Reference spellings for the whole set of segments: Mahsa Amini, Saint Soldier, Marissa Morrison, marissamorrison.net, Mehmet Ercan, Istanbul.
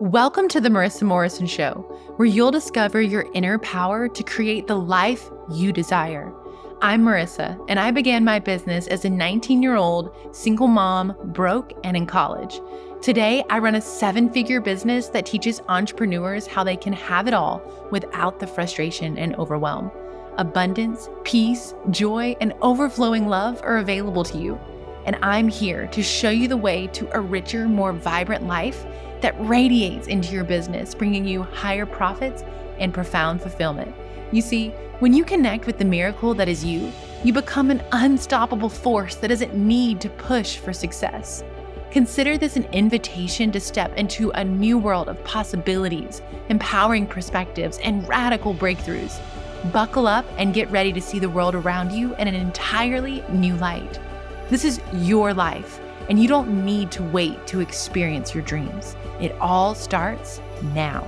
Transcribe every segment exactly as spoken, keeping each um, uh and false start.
Welcome to the Marissa Morrison Show, where you'll discover your inner power to create the life you desire. I'm Marissa, and I began my business as a nineteen-year-old single mom, broke, and in college. Today, I run a seven-figure business that teaches entrepreneurs how they can have it all without the frustration and overwhelm. Abundance, peace, joy, and overflowing love are available to you. And I'm here to show you the way to a richer, more vibrant life that radiates into your business, bringing you higher profits and profound fulfillment. You see, when you connect with the miracle that is you, you become an unstoppable force that doesn't need to push for success. Consider this an invitation to step into a new world of possibilities, empowering perspectives, and radical breakthroughs. Buckle up and get ready to see the world around you in an entirely new light. This is your life, and you don't need to wait to experience your dreams. It all starts now.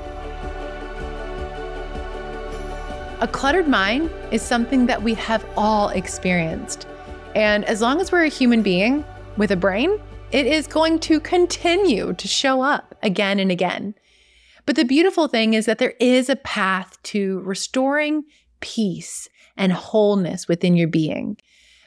A cluttered mind is something that we have all experienced. And as long as we're a human being with a brain, it is going to continue to show up again and again. But the beautiful thing is that there is a path to restoring peace and wholeness within your being.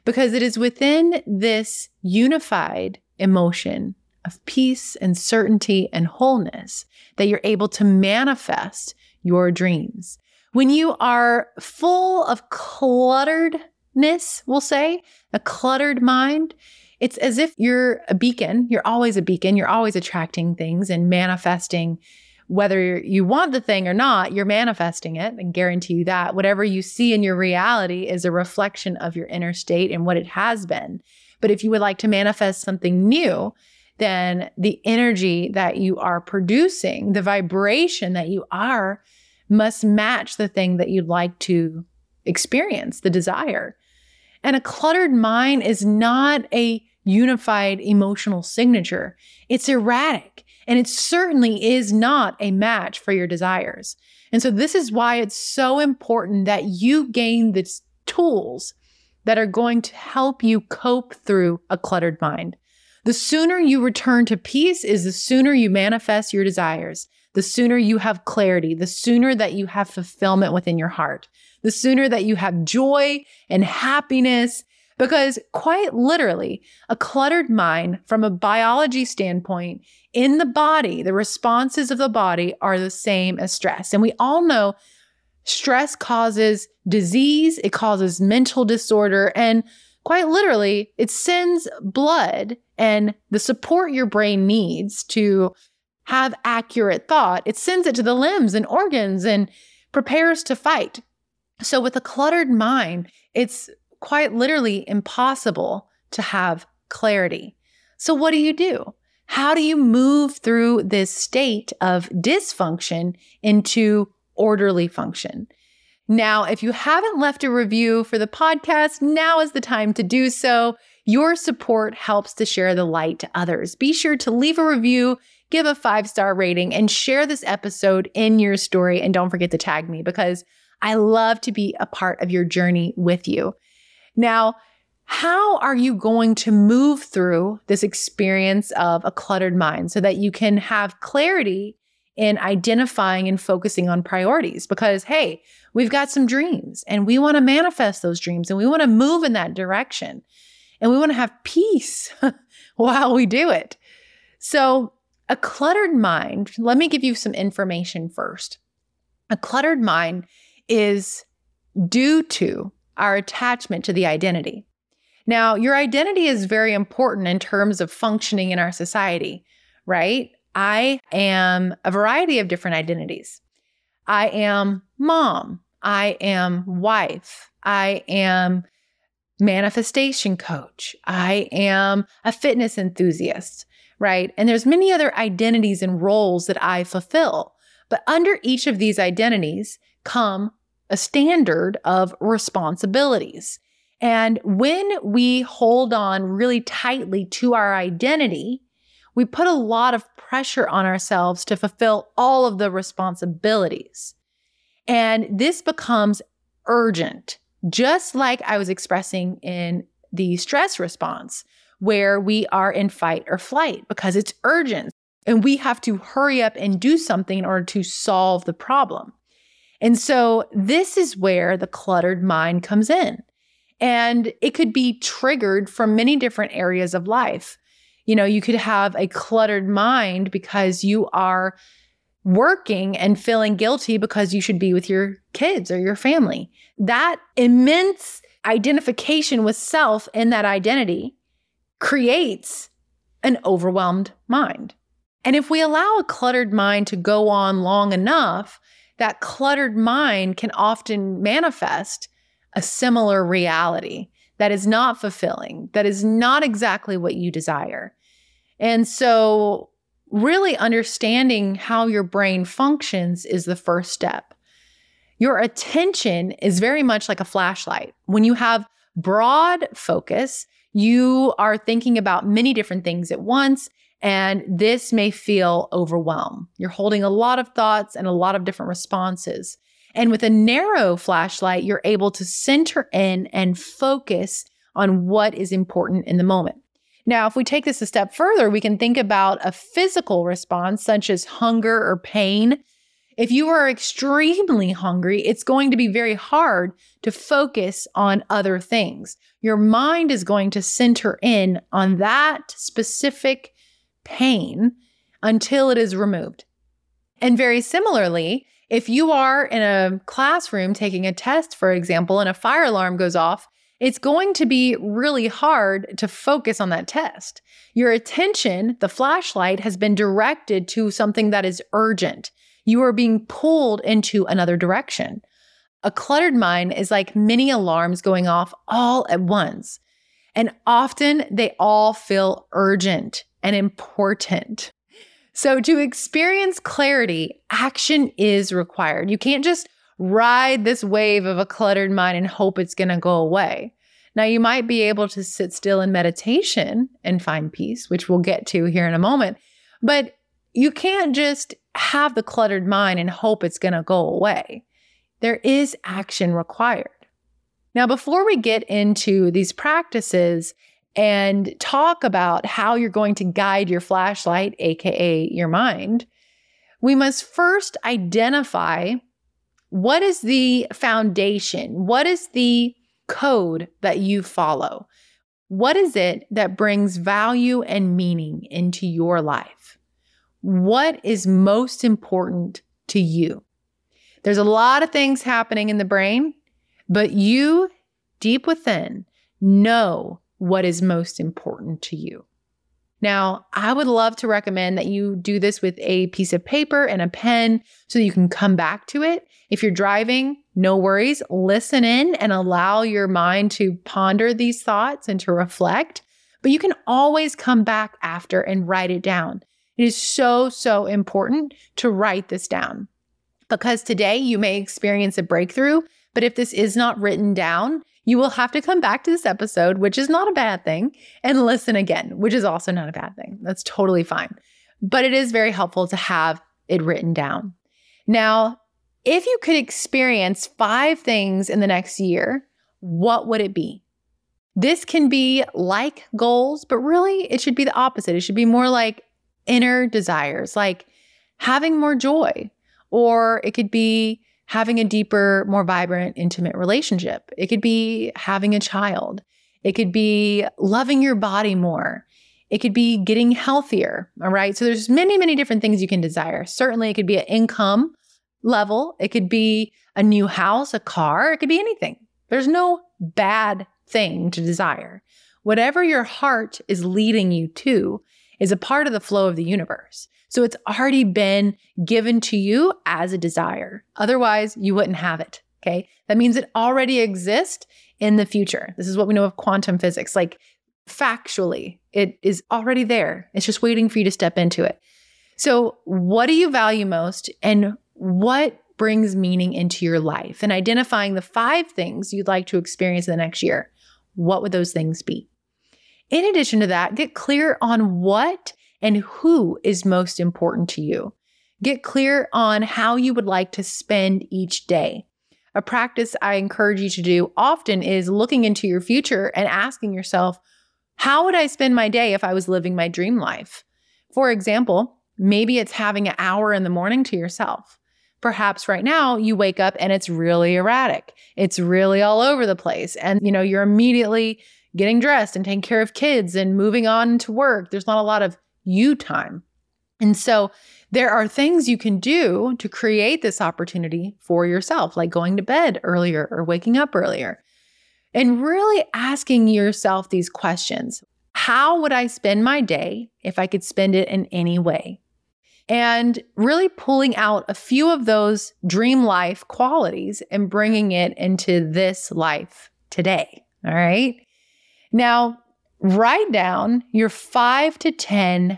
Because it is within this unified emotion of peace and certainty and wholeness that you're able to manifest your dreams. When you are full of clutteredness, we'll say, a cluttered mind, it's as if you're a beacon. You're always a beacon. You're always attracting things and manifesting. Whether you want the thing or not, you're manifesting it, and guarantee you that. Whatever you see in your reality is a reflection of your inner state and what it has been. But if you would like to manifest something new, then the energy that you are producing, the vibration that you are, must match the thing that you'd like to experience, the desire. And a cluttered mind is not a unified emotional signature. It's erratic. And it certainly is not a match for your desires. And so this is why it's so important that you gain the tools that are going to help you cope through a cluttered mind. The sooner you return to peace is the sooner you manifest your desires. The sooner you have clarity, the sooner that you have fulfillment within your heart, the sooner that you have joy and happiness. Because quite literally, a cluttered mind from a biology standpoint in the body, the responses of the body are the same as stress. And we all know stress causes disease, it causes mental disorder, and quite literally, it sends blood and the support your brain needs to have accurate thought. It sends it to the limbs and organs and prepares to fight. So with a cluttered mind, it's quite literally impossible to have clarity. So what do you do? How do you move through this state of dysfunction into orderly function? Now, if you haven't left a review for the podcast, now is the time to do so. Your support helps to share the light to others. Be sure to leave a review, give a five-star rating, and share this episode in your story. And don't forget to tag me, because I love to be a part of your journey with you. Now, how are you going to move through this experience of a cluttered mind so that you can have clarity in identifying and focusing on priorities? Because, hey, we've got some dreams and we want to manifest those dreams and we want to move in that direction and we want to have peace while we do it. So a cluttered mind, let me give you some information first. A cluttered mind is due to our attachment to the identity. Now, your identity is very important in terms of functioning in our society, right? I am a variety of different identities. I am mom. I am wife. I am manifestation coach. I am a fitness enthusiast, right? And there's many other identities and roles that I fulfill. But under each of these identities come a standard of responsibilities. And when we hold on really tightly to our identity, we put a lot of pressure on ourselves to fulfill all of the responsibilities. And this becomes urgent, just like I was expressing in the stress response, where we are in fight or flight because it's urgent. and we have to hurry up and do something in order to solve the problem. And so this is where the cluttered mind comes in. And it could be triggered from many different areas of life. You know, you could have a cluttered mind because you are working and feeling guilty because you should be with your kids or your family. That immense identification with self and that identity creates an overwhelmed mind. And if we allow a cluttered mind to go on long enough, that cluttered mind can often manifest a similar reality that is not fulfilling, that is not exactly what you desire. And so really understanding how your brain functions is the first step. Your attention is very much like a flashlight. When you have broad focus, you are thinking about many different things at once, and this may feel overwhelmed. You're holding a lot of thoughts and a lot of different responses. And with a narrow flashlight, you're able to center in and focus on what is important in the moment. Now, if we take this a step further, we can think about a physical response such as hunger or pain. If you are extremely hungry, it's going to be very hard to focus on other things. Your mind is going to center in on that specific pain until it is removed. And very similarly, if you are in a classroom taking a test, for example, and a fire alarm goes off, it's going to be really hard to focus on that test. Your attention, the flashlight, has been directed to something that is urgent. You are being pulled into another direction. A cluttered mind is like many alarms going off all at once. And often they all feel urgent and important. So to experience clarity, action is required. You can't just ride this wave of a cluttered mind and hope it's going to go away. Now, you might be able to sit still in meditation and find peace, which we'll get to here in a moment, but you can't just have the cluttered mind and hope it's going to go away. There is action required. Now, before we get into these practices and talk about how you're going to guide your flashlight, aka your mind, we must first identify what is the foundation? What is the code that you follow? What is it that brings value and meaning into your life? What is most important to you? There's a lot of things happening in the brain, but you, deep within, know what is most important to you. Now, I would love to recommend that you do this with a piece of paper and a pen so that you can come back to it. If you're driving, no worries. Listen in and allow your mind to ponder these thoughts and to reflect. But you can always come back after and write it down. It is so, so important to write this down because today you may experience a breakthrough, but if this is not written down, you will have to come back to this episode, which is not a bad thing, and listen again, which is also not a bad thing. That's totally fine. But it is very helpful to have it written down. Now, if you could experience five things in the next year, what would it be? This can be like goals, but really it should be the opposite. It should be more like inner desires, like having more joy, or it could be having a deeper, more vibrant, intimate relationship. It could be having a child. It could be loving your body more. It could be getting healthier, all right? So there's many, many different things you can desire. Certainly it could be an income level. It could be a new house, a car. It could be anything. There's no bad thing to desire. Whatever your heart is leading you to is a part of the flow of the universe. So it's already been given to you as a desire. Otherwise, you wouldn't have it, okay? That means it already exists in the future. This is what we know of quantum physics. Like factually, it is already there. It's just waiting for you to step into it. So what do you value most and what brings meaning into your life? And identifying the five things you'd like to experience in the next year, what would those things be? In addition to that, get clear on what and who is most important to you. Get clear on how you would like to spend each day. A practice I encourage you to do often is looking into your future and asking yourself, how would I spend my day if I was living my dream life? For example, Maybe it's having an hour in the morning to yourself. Perhaps right now you wake up and it's really erratic. It's really all over the place. And, you know, you're immediately getting dressed and taking care of kids and moving on to work. There's not a lot of you time. And so there are things you can do to create this opportunity for yourself, like going to bed earlier or waking up earlier. And really asking yourself these questions. How would I spend my day if I could spend it in any way? And really pulling out a few of those dream life qualities and bringing it into this life today, all right? Now, write down your five to ten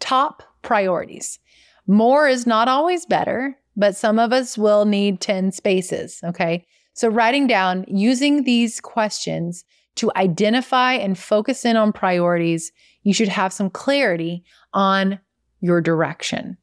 top priorities. More is not always better, but some of us will need ten spaces, okay? So writing down, using these questions to identify and focus in on priorities, you should have some clarity on your direction.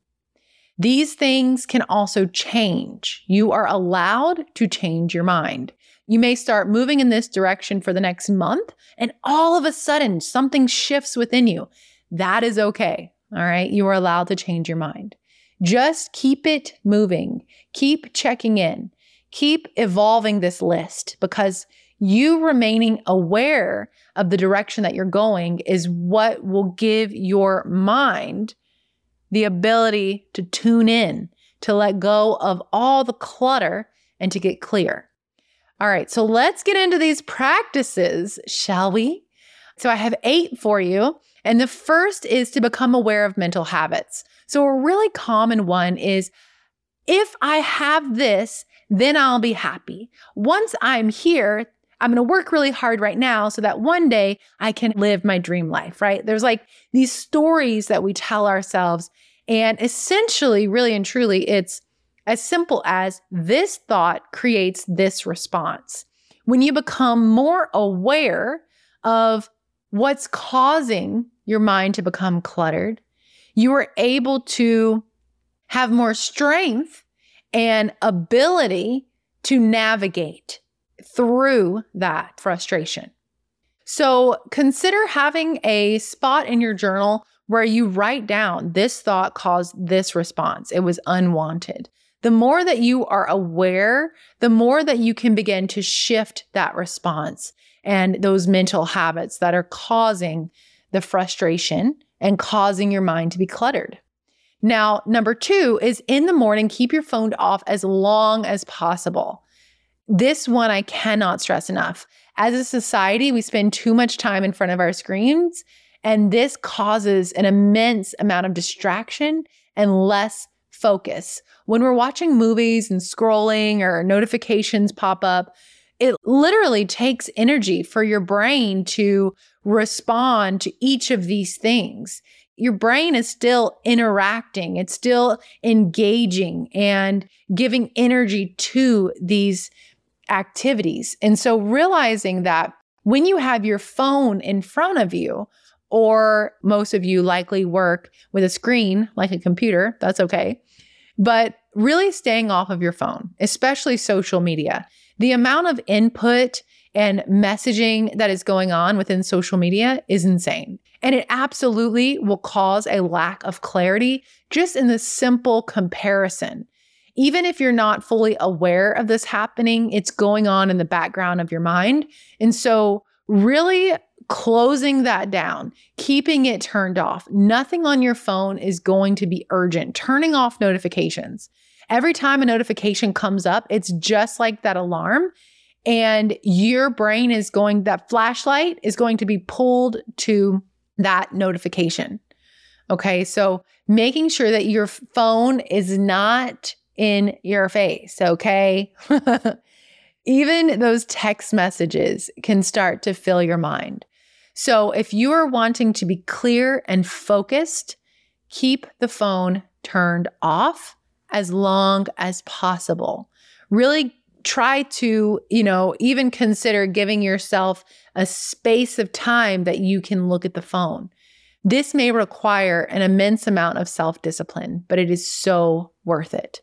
These things can also change. You are allowed to change your mind. You may start moving in this direction for the next month, and all of a sudden something shifts within you. That is okay. All right. You are allowed to change your mind. Just keep it moving. Keep checking in. Keep evolving this list, because you remaining aware of the direction that you're going is what will give your mind the ability to tune in, to let go of all the clutter and to get clear. All right, so let's get into these practices, shall we? So I have eight for you. And the first is to become aware of mental habits. So a really common one is, if I have this, then I'll be happy. Once I'm here, I'm going to work really hard right now so that one day I can live my dream life, right? There's like these stories that we tell ourselves. And essentially, really and truly, it's as simple as this thought creates this response. When you become more aware of what's causing your mind to become cluttered, you are able to have more strength and ability to navigate through that frustration. So consider having a spot in your journal where you write down, this thought caused this response. It was unwanted. The more that you are aware, the more that you can begin to shift that response and those mental habits that are causing the frustration and causing your mind to be cluttered. Now, number two is, in the morning, keep your phone off as long as possible. This one I cannot stress enough. As a society, we spend too much time in front of our screens, and this causes an immense amount of distraction and less focus. When we're watching movies and scrolling or notifications pop up, it literally takes energy for your brain to respond to each of these things. Your brain is still interacting. It's still engaging and giving energy to these activities. And so realizing that when you have your phone in front of you, or most of you likely work with a screen like a computer, that's okay. But really staying off of your phone, especially social media. The amount of input and messaging that is going on within social media is insane. And it absolutely will cause a lack of clarity just in the simple comparison. Even if you're not fully aware of this happening, it's going on in the background of your mind. And so really closing that down, keeping it turned off. Nothing on your phone is going to be urgent. Turning off notifications. Every time a notification comes up, it's just like that alarm. And your brain is going, that flashlight is going to be pulled to that notification. Okay, so making sure that your phone is not in your face, okay? Even those text messages can start to fill your mind. So if you are wanting to be clear and focused, keep the phone turned off as long as possible. Really try to, you know, even consider giving yourself a space of time that you can look at the phone. This may require an immense amount of self-discipline, but it is so worth it.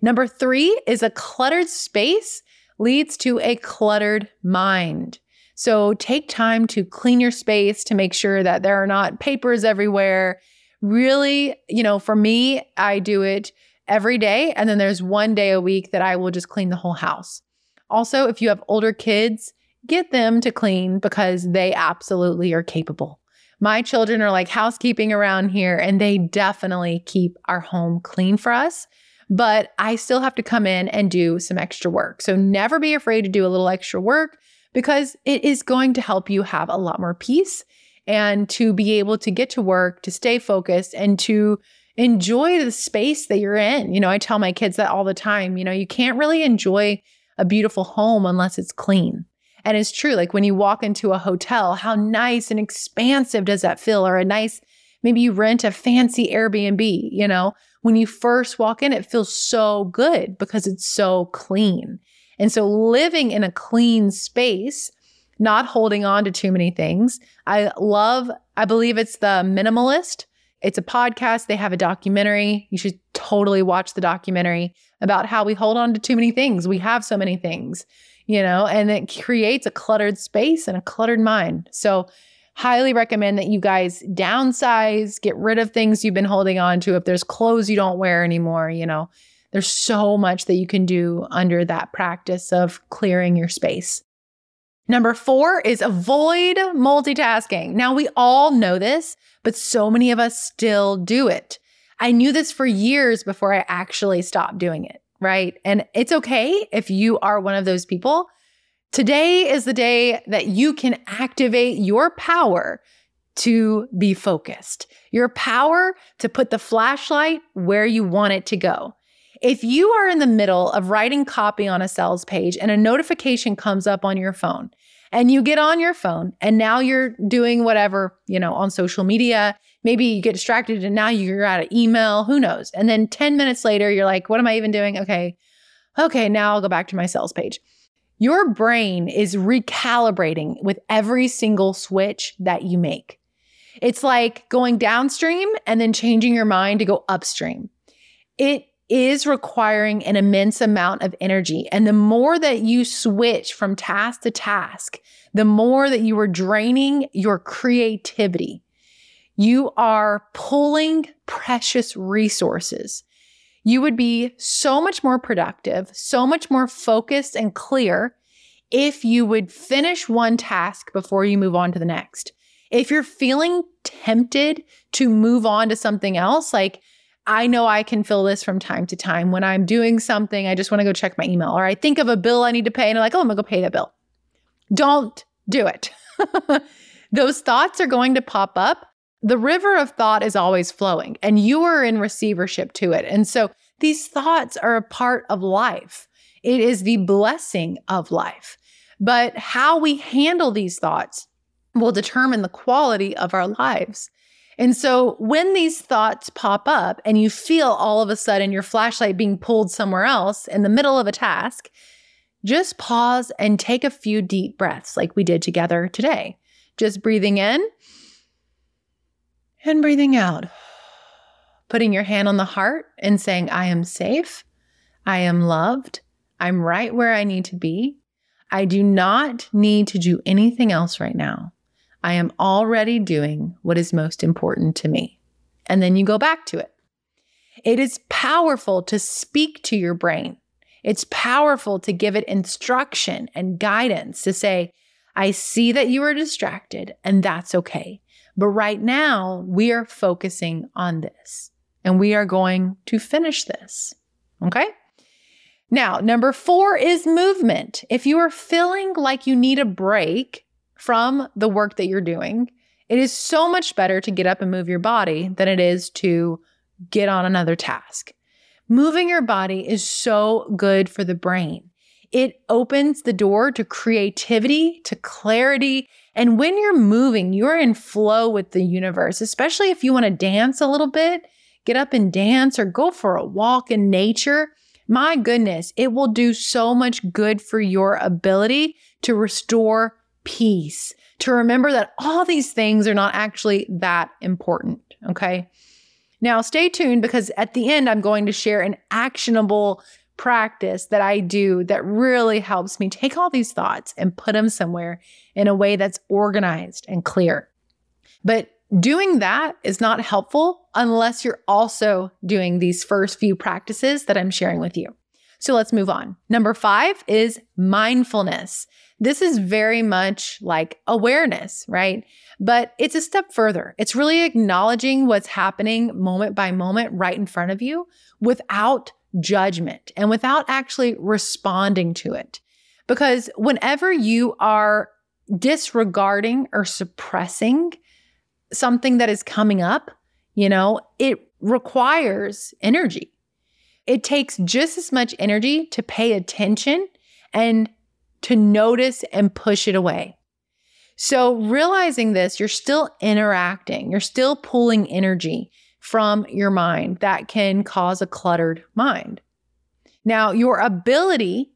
Number three is, a cluttered space leads to a cluttered mind. So take time to clean your space, to make sure that there are not papers everywhere. really, you know, for me, I do it every day. And then there's one day a week that I will just clean the whole house. Also, if you have older kids, get them to clean because they absolutely are capable. My children are like housekeeping around here, and they definitely keep our home clean for us. But I still have to come in and do some extra work. So never be afraid to do a little extra work because it is going to help you have a lot more peace and to be able to get to work, to stay focused, and to enjoy the space that you're in. You know, I tell my kids that all the time. You know, you can't really enjoy a beautiful home unless it's clean. And it's true, like when you walk into a hotel, how nice and expansive does that feel? Or a nice, maybe you rent a fancy Airbnb, you know, when you first walk in, it feels so good because it's so clean. And so living in a clean space, not holding on to too many things. I love, I believe it's The Minimalist. It's a podcast. They have a documentary. You should totally watch the documentary about how we hold on to too many things. We have so many things, you know, and it creates a cluttered space and a cluttered mind. So highly recommend that you guys downsize, get rid of things you've been holding on to. If there's clothes you don't wear anymore, you know, there's so much that you can do under that practice of clearing your space. Number four is avoid multitasking. Now, we all know this, but so many of us still do it. I knew this for years before I actually stopped doing it, right? And it's okay if you are one of those people. Today is the day that you can activate your power to be focused, your power to put the flashlight where you want it to go. If you are in the middle of writing copy on a sales page and a notification comes up on your phone and you get on your phone and now you're doing whatever, you know, on social media, maybe you get distracted and now you're out of email, who knows? And then ten minutes later, you're like, what am I even doing? Okay, okay, now I'll go back to my sales page. Your brain is recalibrating with every single switch that you make. It's like going downstream and then changing your mind to go upstream. It is requiring an immense amount of energy. And the more that you switch from task to task, the more that you are draining your creativity. You are pulling precious resources. You would be so much more productive, so much more focused and clear if you would finish one task before you move on to the next. If you're feeling tempted to move on to something else, like I know I can feel this from time to time. When I'm doing something, I just want to go check my email, or I think of a bill I need to pay and I'm like, oh, I'm going to go pay that bill. Don't do it. Those thoughts are going to pop up. The river of thought is always flowing and you are in receivership to it. And so these thoughts are a part of life. It is the blessing of life. But how we handle these thoughts will determine the quality of our lives. And so when these thoughts pop up and you feel all of a sudden your flashlight being pulled somewhere else in the middle of a task, just pause and take a few deep breaths like we did together today. Just breathing in and breathing out. Putting your hand on the heart and saying, I am safe. I am loved. I'm right where I need to be. I do not need to do anything else right now. I am already doing what is most important to me. And then you go back to it. It is powerful to speak to your brain. It's powerful to give it instruction and guidance to say, I see that you are distracted and that's okay. But right now we are focusing on this and we are going to finish this. Okay? Now, number four is movement. If you are feeling like you need a break from the work that you're doing, it is so much better to get up and move your body than it is to get on another task. Moving your body is so good for the brain. It opens the door to creativity, to clarity. And when you're moving, you're in flow with the universe, especially if you want to dance a little bit, get up and dance or go for a walk in nature. My goodness, it will do so much good for your ability to restore peace, to remember that all these things are not actually that important, okay? Now, stay tuned because at the end, I'm going to share an actionable practice that I do that really helps me take all these thoughts and put them somewhere in a way that's organized and clear. But Doing that is not helpful unless you're also doing these first few practices that I'm sharing with you. So let's move on. Number five is mindfulness. This is very much like awareness, right? But it's a step further. It's really acknowledging what's happening moment by moment right in front of you without judgment and without actually responding to it. Because whenever you are disregarding or suppressing something that is coming up, you know, it requires energy. It takes just as much energy to pay attention and to notice and push it away. So realizing this, you're still interacting, you're still pulling energy from your mind that can cause a cluttered mind. Now, your ability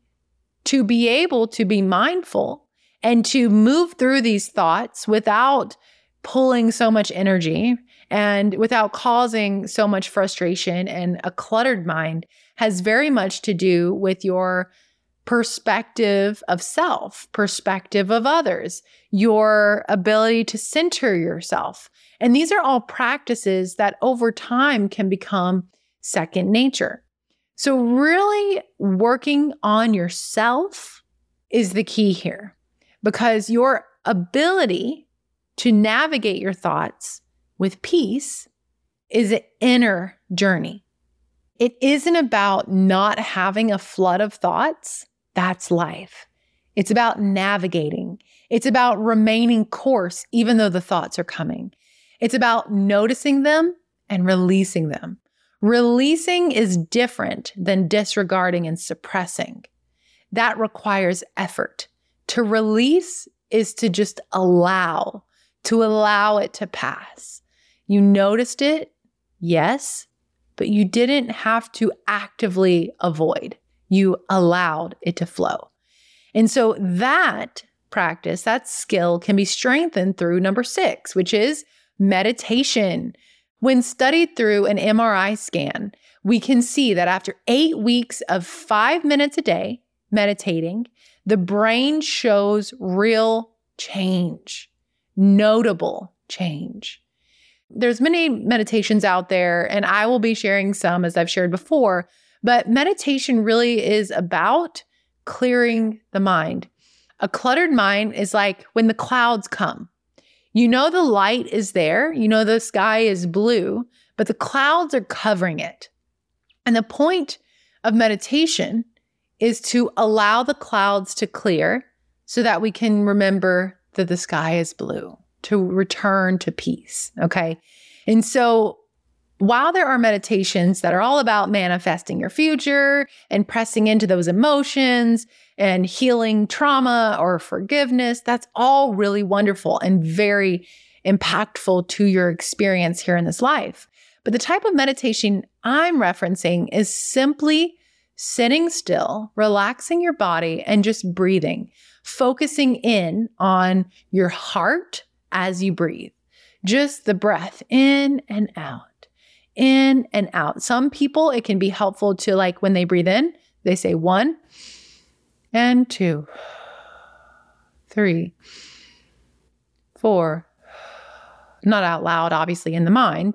to be able to be mindful and to move through these thoughts without pulling so much energy and without causing so much frustration and a cluttered mind has very much to do with your perspective of self, perspective of others, your ability to center yourself. And these are all practices that over time can become second nature. So really working on yourself is the key here, because your ability to navigate your thoughts with peace is an inner journey. It isn't about not having a flood of thoughts. That's life. It's about navigating. It's about remaining course, even though the thoughts are coming. It's about noticing them and releasing them. Releasing is different than disregarding and suppressing. That requires effort. To release is to just allow, to allow it to pass. You noticed it, yes, but you didn't have to actively avoid. You allowed it to flow. And so that practice, that skill can be strengthened through number six, which is meditation. When studied through an M R I scan, we can see that after eight weeks of five minutes a day meditating, the brain shows real change, notable change. There's many meditations out there, and I will be sharing some as I've shared before, but meditation really is about clearing the mind. A cluttered mind is like when the clouds come. You know the light is there, you know the sky is blue, but the clouds are covering it. And the point of meditation is to allow the clouds to clear so that we can remember that the sky is blue, to return to peace, okay? And so while there are meditations that are all about manifesting your future and pressing into those emotions and healing trauma or forgiveness, that's all really wonderful and very impactful to your experience here in this life. But the type of meditation I'm referencing is simply sitting still, relaxing your body, and just breathing, focusing in on your heart as you breathe. Just the breath in and out. In and out. Some people, it can be helpful to, like, when they breathe in, they say one and two, three, four, not out loud, obviously in the mind,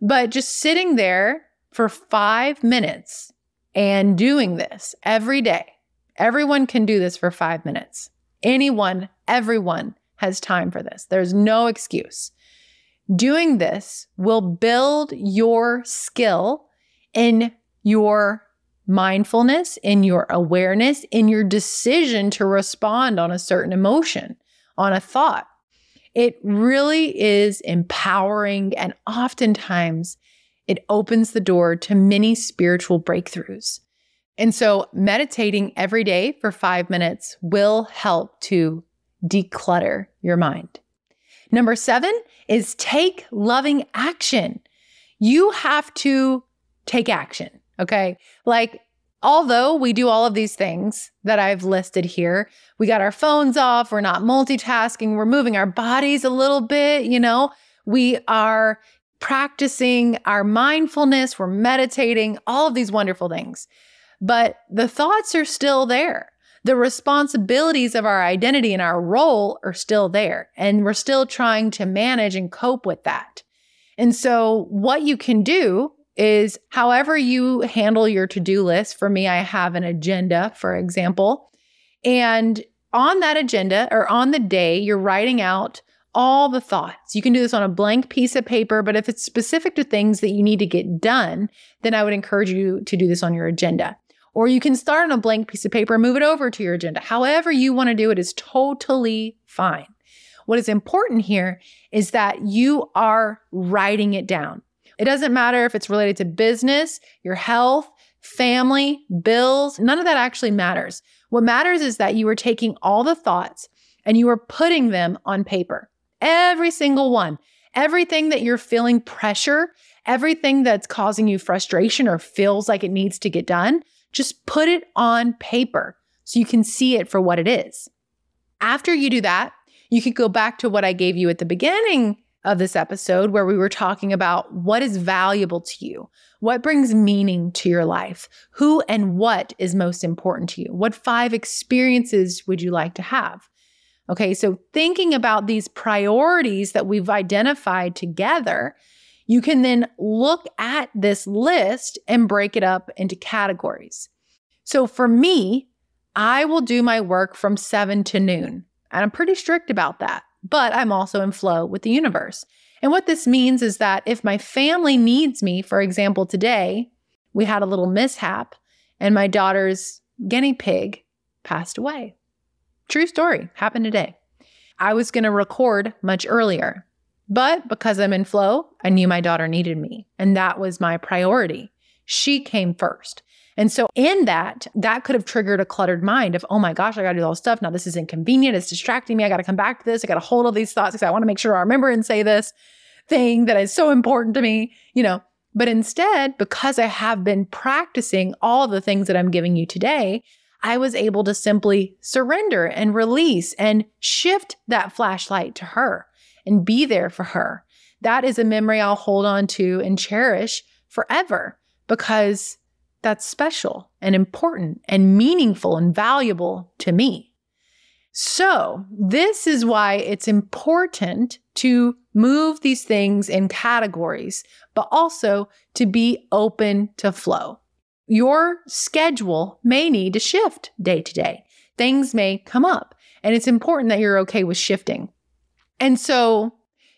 but just sitting there for five minutes and doing this every day. Everyone can do this for five minutes. Anyone, everyone has time for this. There's no excuse. Doing this will build your skill in your mindfulness, in your awareness, in your decision to respond on a certain emotion, on a thought. It really is empowering, and oftentimes it opens the door to many spiritual breakthroughs. And so meditating every day for five minutes will help to declutter your mind. Number seven is take loving action. You have to take action, okay? Like, although we do all of these things that I've listed here, we got our phones off, we're not multitasking, we're moving our bodies a little bit, you know, we are practicing our mindfulness, we're meditating, all of these wonderful things. But the thoughts are still there. the responsibilities of our identity and our role are still there, and we're still trying to manage and cope with that. And so what you can do is however you handle your to-do list. For me, I have an agenda, for example. And on that agenda or on the day, you're writing out all the thoughts. You can do this on a blank piece of paper, but if it's specific to things that you need to get done, then I would encourage you to do this on your agenda. Or you can start on a blank piece of paper and move it over to your agenda. However you want to do it is totally fine. What is important here is that you are writing it down. It doesn't matter if it's related to business, your health, family, bills, none of that actually matters. What matters is that you are taking all the thoughts and you are putting them on paper. Every single one, everything that you're feeling pressure, everything that's causing you frustration or feels like it needs to get done, just put it on paper so you can see it for what it is. After you do that, you could go back to what I gave you at the beginning of this episode where we were talking about what is valuable to you, what brings meaning to your life, who and what is most important to you, what five experiences would you like to have? Okay, so thinking about these priorities that we've identified together, you can then look at this list and break it up into categories. So for me, I will do my work from seven to noon, and I'm pretty strict about that, but I'm also in flow with the universe. And what this means is that if my family needs me, for example, today, we had a little mishap and my daughter's guinea pig passed away. True story, happened today. I was going to record much earlier, but because I'm in flow, I knew my daughter needed me, and that was my priority. She came first. And so in that, that could have triggered a cluttered mind of, oh my gosh, I got to do all this stuff. Now this is inconvenient. It's distracting me. I got to come back to this. I got to hold all these thoughts because I want to make sure I remember and say this thing that is so important to me, you know. But instead, because I have been practicing all the things that I'm giving you today, I was able to simply surrender and release and shift that flashlight to her and be there for her. That is a memory I'll hold on to and cherish forever because that's special and important and meaningful and valuable to me. So this is why it's important to move these things in categories, but also to be open to flow. Your schedule may need to shift day to day. Things may come up, and it's important that you're okay with shifting. And so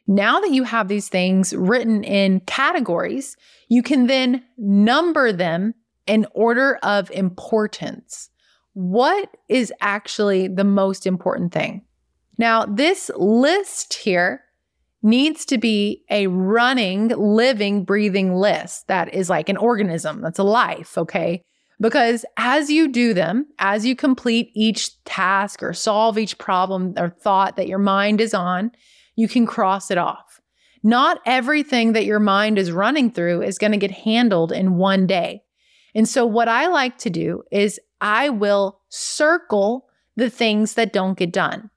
now that you have these things written in categories, you can then number them in order of importance. What is actually the most important thing? Now, this list here needs to be a running, living, breathing list that is like an organism, that's a life, okay? Because as you do them, as you complete each task or solve each problem or thought that your mind is on, you can cross it off. Not everything that your mind is running through is going to get handled in one day. And so what I like to do is I will circle the things that don't get done.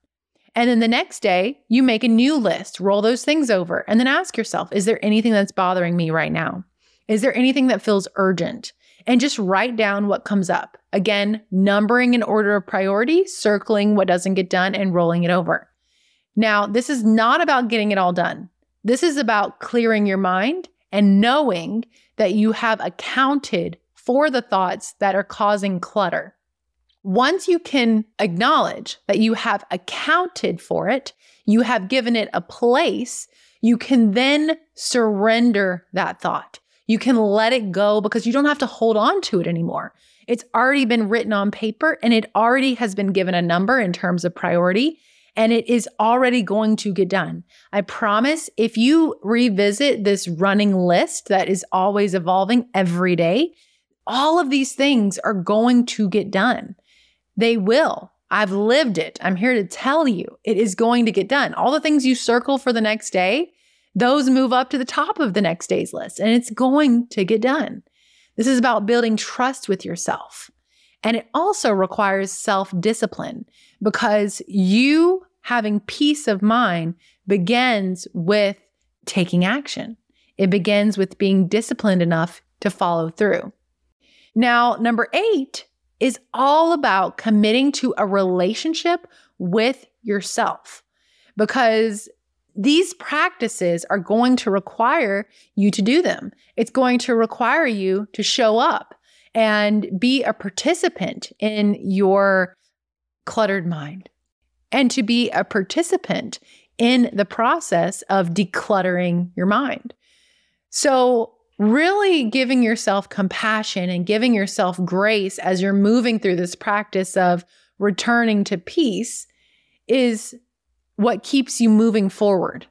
And then the next day, you make a new list, roll those things over, and then ask yourself, is there anything that's bothering me right now? Is there anything that feels urgent? And just write down what comes up. Again, numbering in order of priority, circling what doesn't get done, and rolling it over. Now, this is not about getting it all done. This is about clearing your mind and knowing that you have accounted for the thoughts that are causing clutter. Once you can acknowledge that you have accounted for it, you have given it a place, you can then surrender that thought. You can let it go because you don't have to hold on to it anymore. It's already been written on paper and it already has been given a number in terms of priority, and it is already going to get done. I promise if you revisit this running list that is always evolving every day, all of these things are going to get done. They will. I've lived it. I'm here to tell you it is going to get done. All the things you circle for the next day, those move up to the top of the next day's list, and it's going to get done. This is about building trust with yourself. And it also requires self-discipline because you having peace of mind begins with taking action. It begins with being disciplined enough to follow through. Now, number eight is all about committing to a relationship with yourself, because these practices are going to require you to do them. It's going to require you to show up and be a participant in your cluttered mind, and to be a participant in the process of decluttering your mind. So really giving yourself compassion and giving yourself grace as you're moving through this practice of returning to peace is what keeps you moving forward.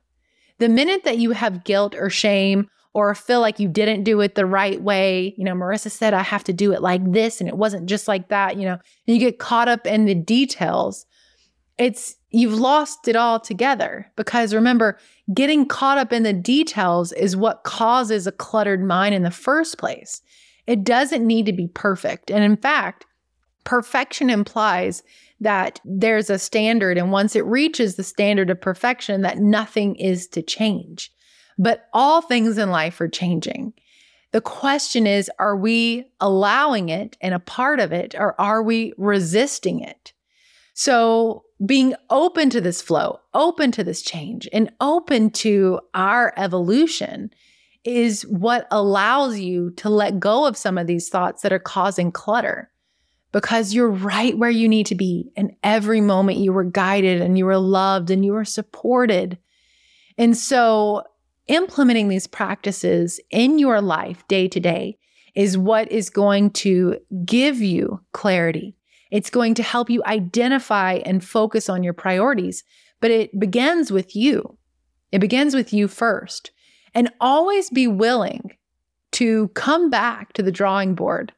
The minute that you have guilt or shame or feel like you didn't do it the right way, you know, Marissa said, I have to do it like this and it wasn't just like that, you know, and you get caught up in the details, it's, you've lost it all together. Because remember, getting caught up in the details is what causes a cluttered mind in the first place. It doesn't need to be perfect. And in fact, perfection implies that there's a standard, and once it reaches the standard of perfection, that nothing is to change. But all things in life are changing. The question is, are we allowing it and a part of it, or are we resisting it? So being open to this flow, open to this change, and open to our evolution is what allows you to let go of some of these thoughts that are causing clutter. Because you're right where you need to be. And every moment you were guided and you were loved and you were supported. And so implementing these practices in your life day to day is what is going to give you clarity. It's going to help you identify and focus on your priorities. But it begins with you. It begins with you first. And always be willing to come back to the drawing board.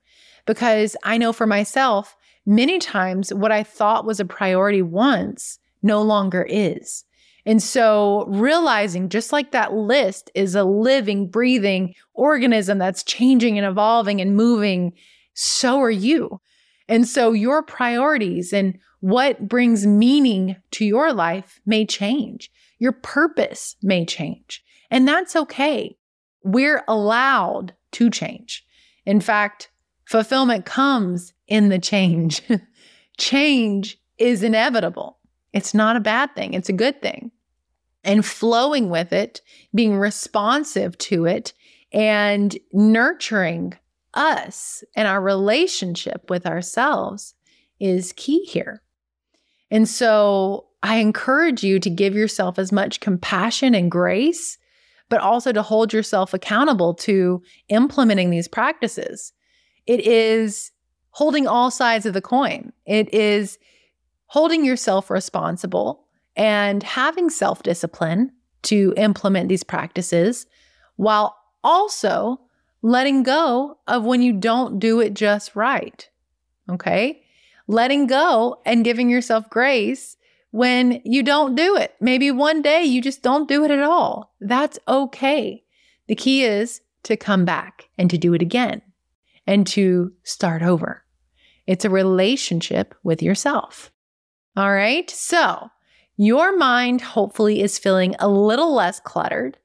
Because I know for myself, many times what I thought was a priority once no longer is. And so realizing, just like that list is a living, breathing organism that's changing and evolving and moving, so are you. And so your priorities and what brings meaning to your life may change. Your purpose may change. And that's okay. We're allowed to change. In fact, fulfillment comes in the change. Change is inevitable. It's not a bad thing. It's a good thing. And flowing with it, being responsive to it, and nurturing us and our relationship with ourselves is key here. And so I encourage you to give yourself as much compassion and grace, but also to hold yourself accountable to implementing these practices. It is holding all sides of the coin. It is holding yourself responsible and having self-discipline to implement these practices, while also letting go of when you don't do it just right, okay? Letting go and giving yourself grace when you don't do it. Maybe one day you just don't do it at all. That's okay. The key is to come back and to do it again. And to start over. It's a relationship with yourself. All right, so your mind hopefully is feeling a little less cluttered,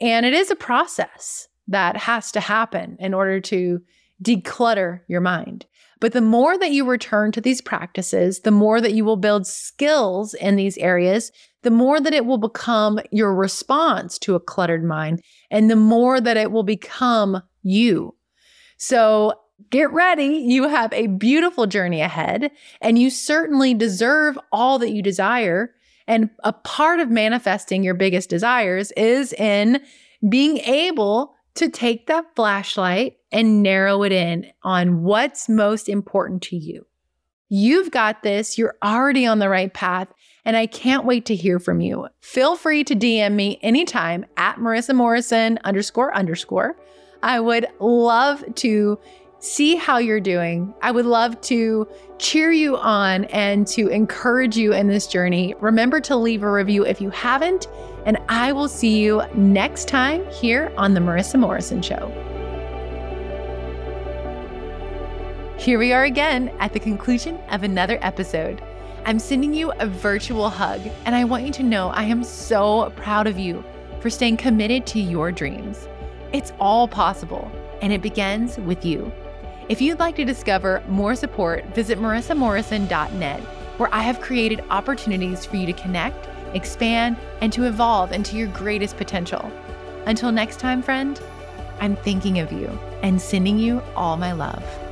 and it is a process that has to happen in order to declutter your mind. But the more that you return to these practices, the more that you will build skills in these areas, the more that it will become your response to a cluttered mind, and the more that it will become you. So get ready. You have a beautiful journey ahead, and you certainly deserve all that you desire. And a part of manifesting your biggest desires is in being able to take that flashlight and narrow it in on what's most important to you. You've got this. You're already on the right path. And I can't wait to hear from you. Feel free to D M me anytime at Marissa Morrison underscore underscore. I would love to see how you're doing. I would love to cheer you on and to encourage you in this journey. Remember to leave a review if you haven't, and I will see you next time here on The Marissa Morrison Show. Here we are again at the conclusion of another episode. I'm sending you a virtual hug, and I want you to know I am so proud of you for staying committed to your dreams. It's all possible, and it begins with you. If you'd like to discover more support, visit marissa morrison dot net, where I have created opportunities for you to connect, expand, and to evolve into your greatest potential. Until next time, friend, I'm thinking of you and sending you all my love.